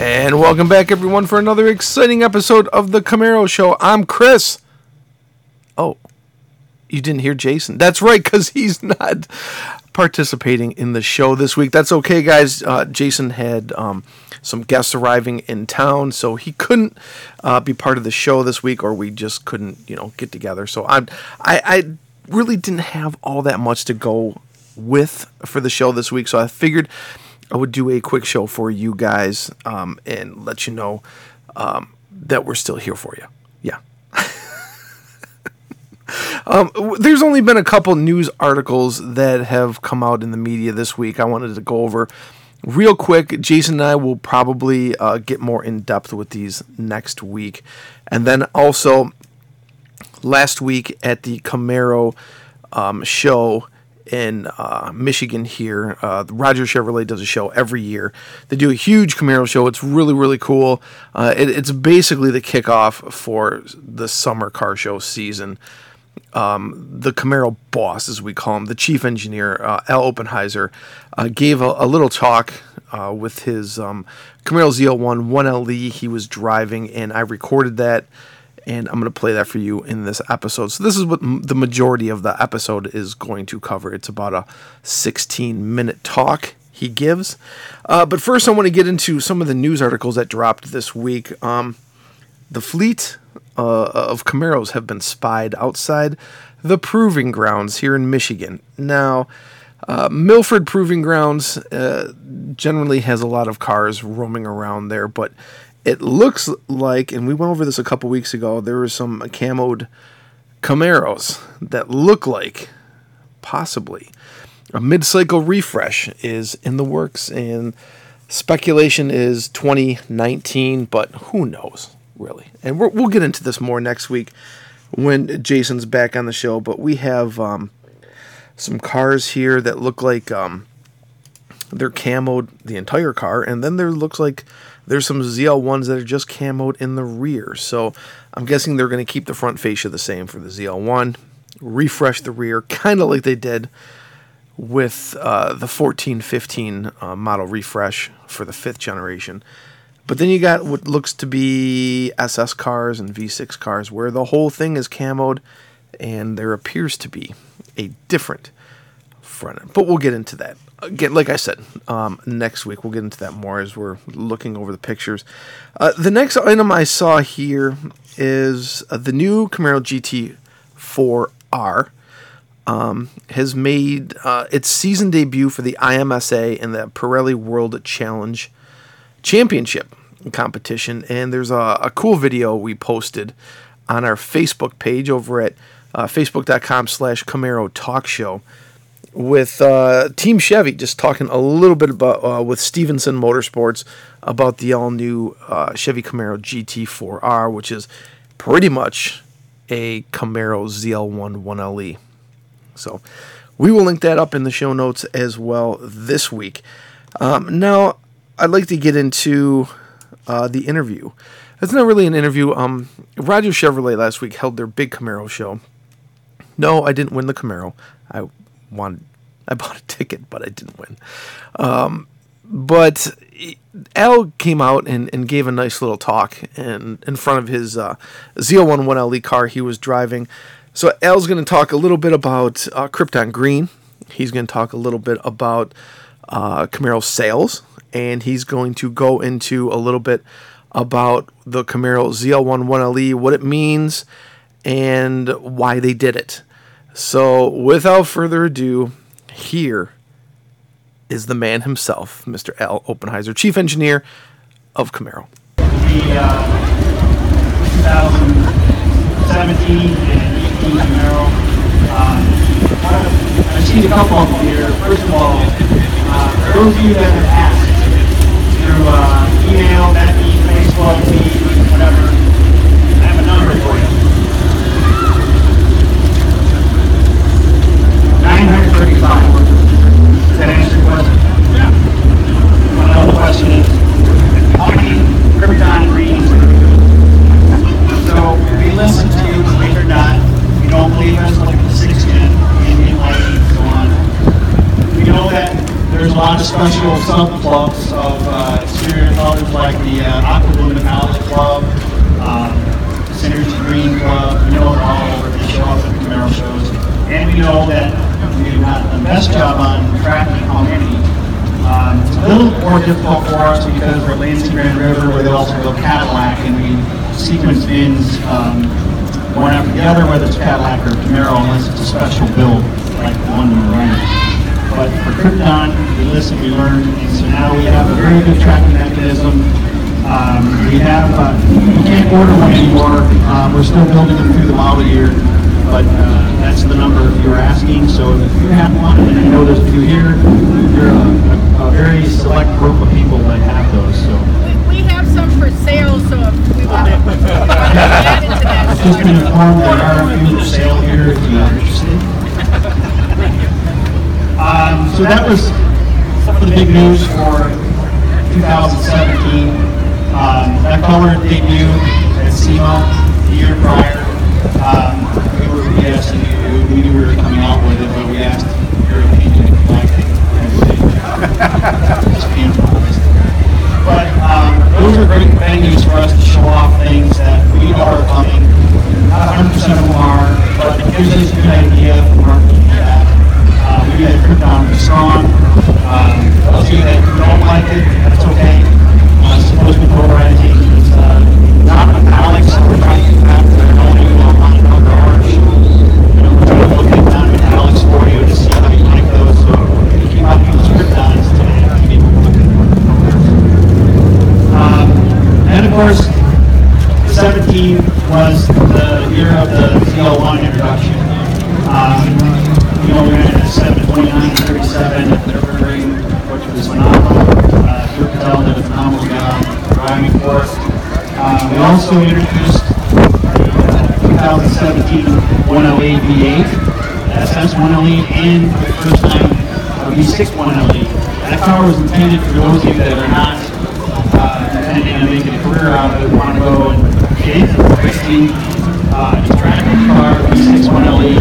And welcome back, everyone, for another exciting episode of the Camaro Show. I'm Chris. Oh, you didn't hear Jason. That's right, because he's not participating in the show this week. That's okay, guys. Jason had some guests arriving in town, so he couldn't be part of the show this week, or we just couldn't, get together. So I really didn't have all that much to go with for the show this week, so I figured I would do a quick show for you guys and let you know that we're still here for you. Yeah. There's only been a couple news articles that have come out in the media this week I wanted to go over real quick. Jason and I will probably get more in depth with these next week. And then also last week at the Camaro show in Michigan here. Roger Chevrolet does a show every year. They do a huge Camaro show. It's really, really cool. It's basically the kickoff for the summer car show season. The Camaro boss, as we call him, the chief engineer, Al Oppenheiser, gave a little talk with his Camaro ZL1 1LE he was driving, and I recorded that. And I'm going to play that for you in this episode. So this is what the majority of the episode is going to cover. It's about a 16-minute talk he gives. But first, I want to get into some of the news articles that dropped this week. The fleet of Camaros have been spied outside the Proving Grounds here in Michigan. Now, Milford Proving Grounds generally has a lot of cars roaming around there, but it looks like, and we went over this a couple weeks ago, there were some camoed Camaros that look like, possibly, a mid-cycle refresh is in the works, and speculation is 2019, but who knows, really. And we'll get into this more next week when Jason's back on the show, but we have some cars here that look like they're camoed the entire car, and then there looks like there's some ZL1s that are just camoed in the rear. So I'm guessing they're going to keep the front fascia the same for the ZL1, refresh the rear, kind of like they did with the 1415 model refresh for the 5th generation. But then you got what looks to be SS cars and V6 cars where the whole thing is camoed, and there appears to be a different front end. But we'll get into that. Again, like I said, next week we'll get into that more as we're looking over the pictures. The next item I saw here is the new Camaro GT4R has made its season debut for the IMSA and the Pirelli World Challenge Championship competition. And there's a cool video we posted on our Facebook page over at facebook.com/Camaro Talk Show. With Team Chevy, just talking a little bit about with Stevenson Motorsports about the all-new Chevy Camaro GT4R, which is pretty much a Camaro ZL1 1LE. So we will link that up in the show notes as well this week. Now, I'd like to get into the interview. It's not really an interview. Roger Chevrolet last week held their big Camaro show. No, I didn't win the Camaro. I bought a ticket, but I didn't win. But Al came out and gave a nice little talk in front of his ZL1 1LE car he was driving. So Al's going to talk a little bit about Krypton Green. He's going to talk a little bit about Camaro sales. And he's going to go into a little bit about the Camaro ZL1 1LE, what it means, and why they did it. So, without further ado, here is the man himself, Mr. Al Oppenheiser, Chief Engineer of Camaro. The 2017 and 18 Camaro, I've seen a couple of them here. First of all, those of you that have asked through email some clubs of exterior colors, like the Aqualuminum Palette Club, Synergy Green Club. We know it all over. They show up at Camaro shows. And we know that we do not the best job on tracking how many. It's a little more difficult for us because we're at Lansing Grand River, where they also go Cadillac, and we sequence bins one after the other, whether it's Cadillac or Camaro, unless it's a special build like the one we were in. But for Krypton, we listened, we learned, and so now we have a very good tracking mechanism. We can't order one anymore. We're still building them through the model year, but that's the number you were asking. So if you have one, and I know there's a few here, you're a very select group of people that have those. So we have some for sale, so if we want to add it to that. I've just been informed there are a few for sale here if you are interested. So that was some of the big news for 2017. That color debuted at SEMA the year prior. We knew we were coming out with it, but we asked your opinion if you liked it. But those are great venues for us to show off things that we are coming. Not 100% of them are, but it gives us a good idea of our feedback. We had Krypton strong. Those of you that don't like it, that's okay. It's supposed to be polarizing. It's not a balance of the fact that I only want to know. Of course, 17 was the year of the ZL1 introduction. We ran at 7:29:37 at the ring, which was phenomenal. Dirk Patel did a phenomenal job driving for us. We also introduced the 2017 1LE V8, SS 1LE, and the first time V6 1LE. That car was intended for those of you that are not and make a career out of it, want to go and get into the racing, it's a driving car, V6 1LE.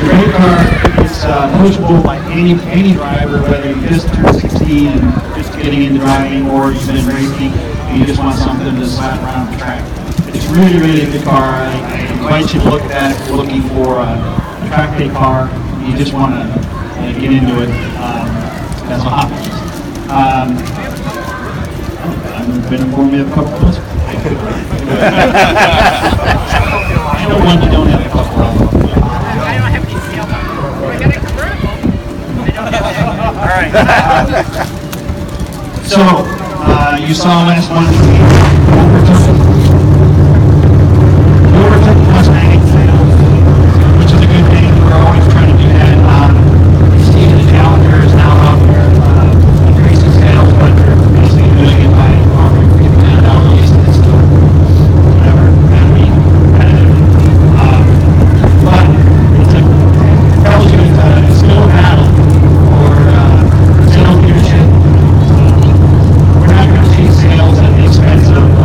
The road car is pushable by any driver, whether you just turned 16 and just getting into driving, or you've been racing and you just want something to slap around the track. It's really, really a good car. I invite you to look at that if you're looking for a track day car and you just want to get into it as a hobby. I've been informed we have a couple of those. I know one you don't have a couple of. I don't have any scale. I got a convertible. I don't have any. All right. So, you saw last month we overtook the Mustang sales, which is a good thing. We're always trying to do that. Steven the Challenger is now out there increasing sales, but they're basically doing it by expensive.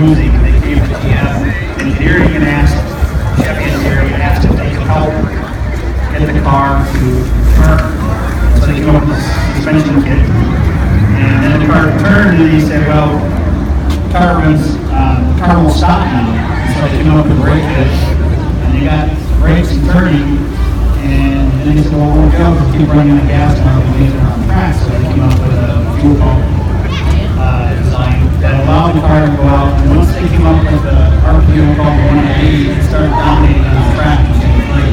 losing and they gave it to him. And here you can ask, to take help get the car to turn. So they come up with a suspension kit. And then the car turned and they said, well, the car won't stop now. So they came up with brake kits and they got brakes and turning. And then they said, well, we'll go keep running the gas pump and leave it on the track. So they came up with a fuel pump that allowed the car to go out, and once they came up with the RPO called 1LE, it started dominating on the track in Chevrolet.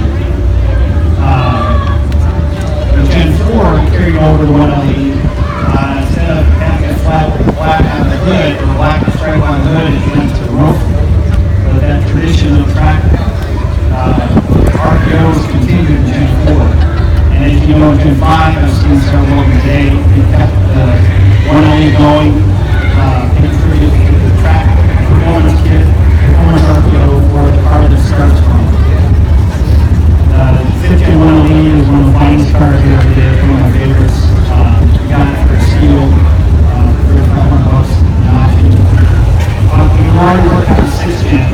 The Gen 4 carried over the 1LE. Instead of having a flat on the hood, or a black stripe on the hood, it went to the roof. But that tradition of track, RPOs continued in Gen 4. And as you know, in Gen 5, I've seen several today, they kept the 1LE going. The track performance kit, performance RPO for the car that starts from. The 51LE is one of the finest cars here today, one of my favorites. We got it for steel, $3,500 an option. We've already worked on the 6th gen,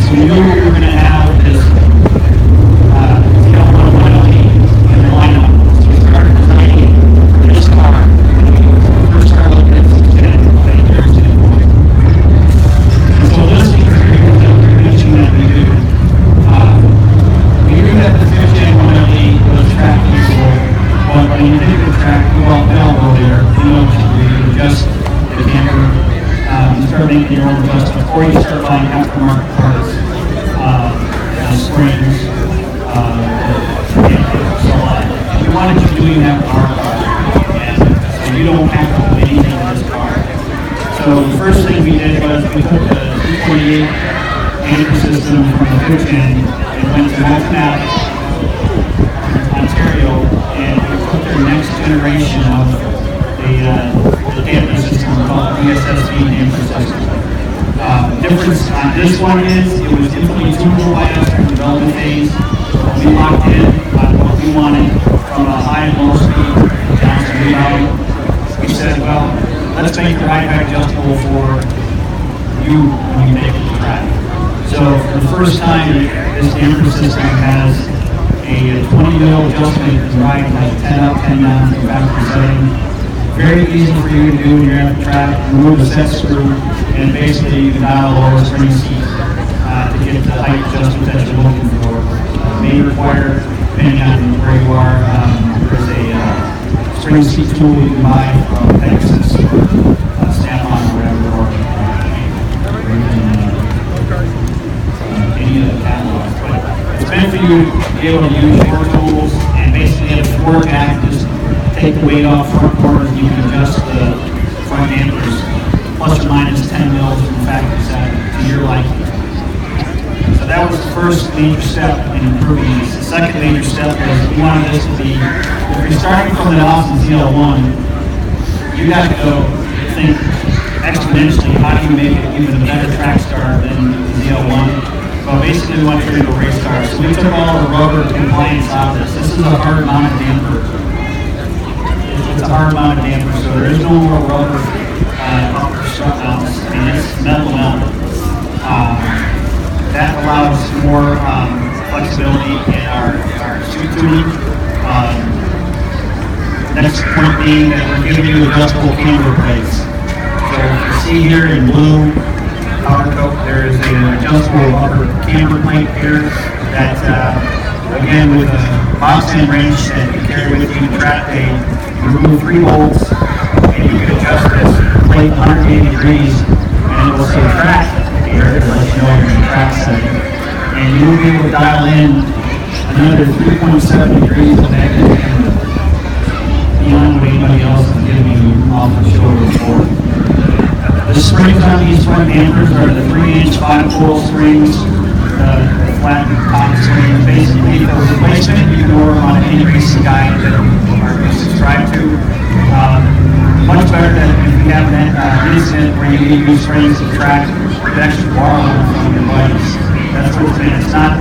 so we knew we were going to have this ZL1 1LE in the lineup. So we started designing this car. Before you start buying aftermarket parts, springs, so on. We wanted you doing that with our car, and so you don't have to do anything in this car. So the first thing we did was we took the 248 anchor system from the kitchen and went to Mathematics, Ontario, and we put their next generation of the damper system called ESSB damper system. Difference on this one is it was definitely tunable by us from the development phase. We locked in on what we wanted from a high and low speed down to mid-out. We said, well, let's make the ride back adjustable for you when you make it to track. So for the first time, this damper system has a 20-mil adjustment to ride like 10 up, 10 down, and back to setting. Very easy for you to do when you're at the track. Remove the set screw, and basically you can dial a lower spring seat to get the height adjustment that you're looking for. May require, depending on where you are, there's a spring seat tool you can buy from Texas, Snap-on or whatever, or any of the catalogs. But it's meant for you to be able to use your tools and basically have four packages. Take the weight off front corners, and you can adjust the front dampers plus or minus 10 mils from factory set to your liking. So that was the first major step in improving this. The second major step was we wanted this to be, if you're starting from an Austin ZL1, you got to go think exponentially, how do you make it even a better track star than the ZL1? Well, basically we want to go race car. So we took all the rubber compliance out of this. This is a hard mounted damper. It's a hard mounted damper, so there is no more rubber upper strut mounts, and it's metal mounted. That allows more flexibility in our suit tuning. Next point being that we're giving you adjustable camber plates. So if you see here in blue powder coat, there is an adjustable upper camber plate here that, again, with a box end wrench that you carry with you in the track day, remove 3 bolts, and you can adjust this plate 180 degrees, and it will say track here, it'll let you know you're in the track setting. And you'll be able to dial in another 3.7 degrees of magnetic angle beyond what anybody else is giving you off the shoulder for. The springs on these front dampers are the 3-inch 5-pole springs, the flat top screen. Basically, the replacement you can order on any racing guide that our subscribe to. Much better than if you have an incident where you need new springs to track or to actually borrow from your buddies. That's what it's been. It's not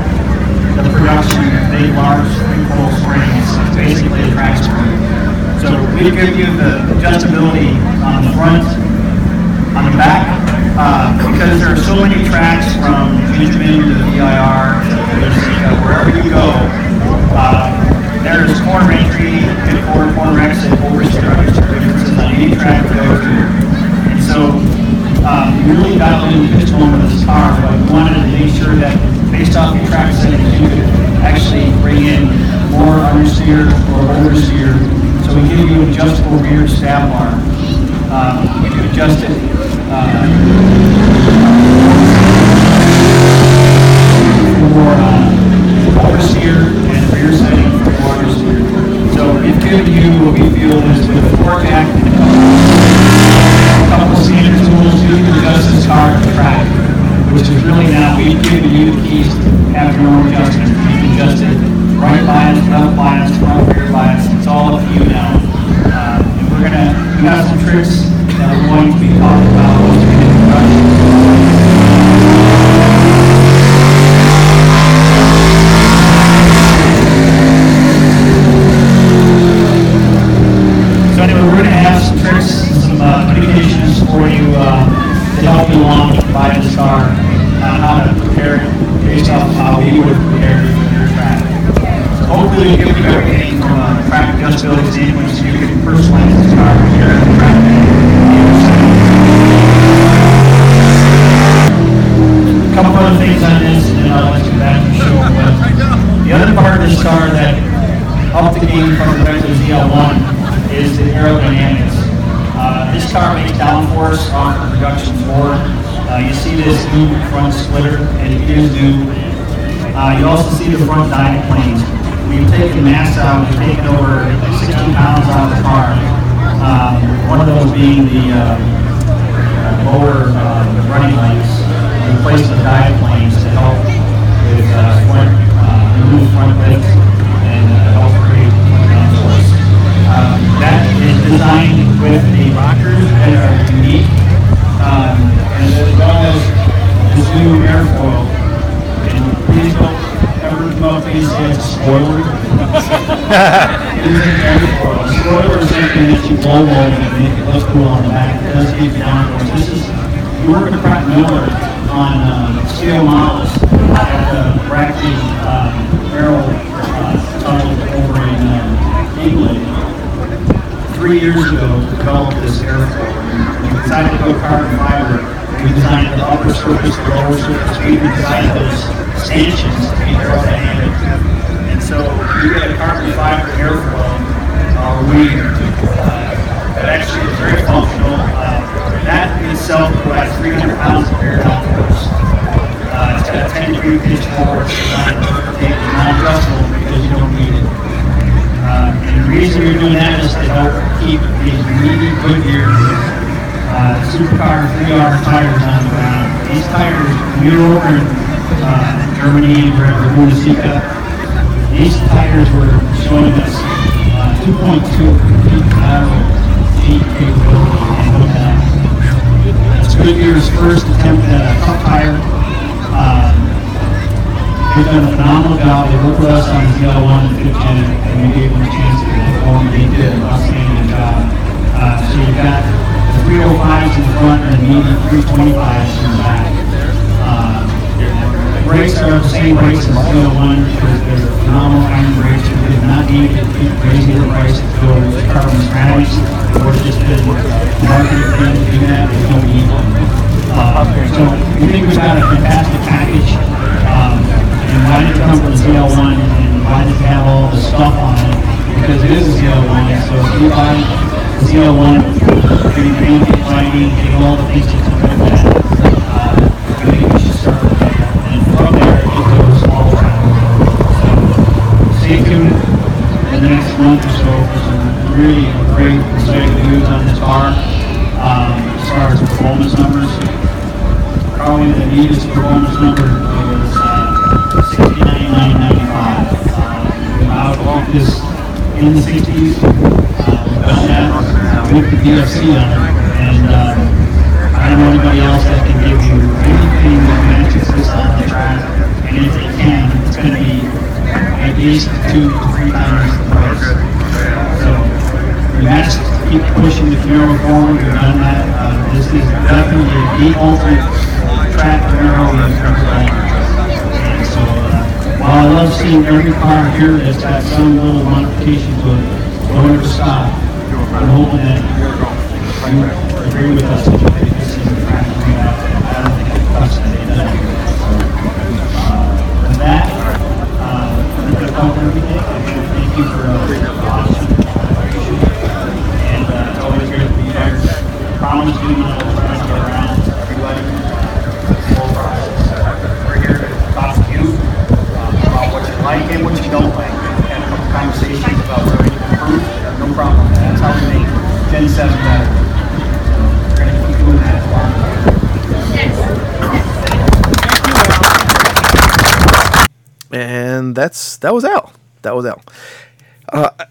the production of big, large, 3-pole springs. It's basically a track spring. So we give you the adjustability on the front, on the back. region, to the VIR, to the Louisiana, wherever you go, there's corner entry and corner exit over structures to differences on any track you go to. And so really dialed into the pitch moment of this car, but we wanted to make sure that based off your track setting, you could actually bring in more understeer or oversteer. So we give you adjustable rear stab bar. You can adjust it. For oversteer and rear setting for understeer. So in giving you what we feel is with a fork pack and a couple standard tools, you can adjust this car to track, which is really now we've given you the keys to have your own adjustments. You can adjust it right bias, left bias, front rear bias. It's all up to you now. And we have some tricks that we're going to be talking about once we get the production. This is definitely the ultimate track Camaro in terms of I love seeing every car here that's got some little modification to it. Don't ever stop. I'm hoping that you agree with us. This is the fact that I don't think it costs anything. So, with that, I'm going to cover everything. Thank you for watching. And it's always great to be there. I promise you, we'll try to get around everybody. The whole process. We're here to talk to you about what you like and what you don't like. We've had a couple conversations about where we can improve. No problem. That's how we make Gen 7 better. So we're going to keep doing that as well. And that was Al. That was Al.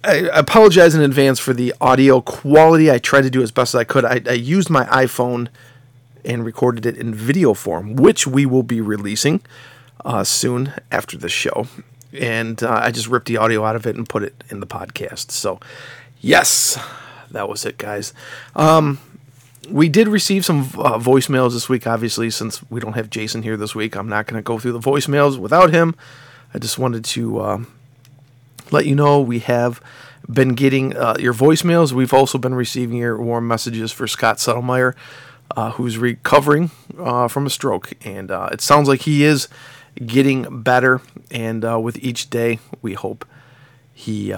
I apologize in advance for the audio quality. I tried to do as best as I could. I used my iPhone and recorded it in video form, which we will be releasing soon after the show. And I just ripped the audio out of it and put it in the podcast. So, yes, that was it, guys. We did receive some voicemails this week, obviously, since we don't have Jason here this week. I'm not going to go through the voicemails without him. I just wanted to let you know we have been getting your voicemails. We've also been receiving your warm messages for Scott Settelmeyer, who's recovering from a stroke. And it sounds like he is getting better. And with each day, we hope he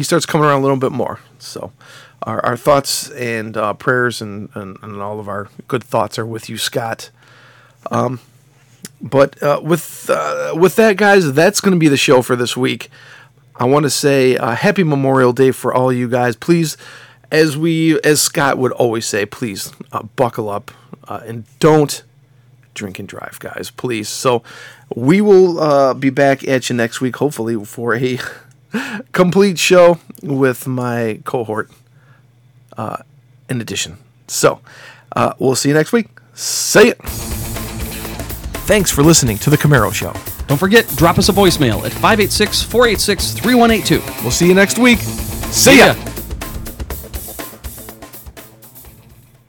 starts coming around a little bit more. So our thoughts and prayers and all of our good thoughts are with you, Scott. But with that, guys, that's going to be the show for this week. I want to say happy Memorial Day for all you guys. Please, as Scott would always say, please buckle up and don't drink and drive, guys, please. So we will be back at you next week, hopefully, for a complete show with my cohort in addition. So we'll see you next week. See ya. Thanks for listening to The Camaro Show. Don't forget, drop us a voicemail at 586-486-3182. We'll see you next week. See ya!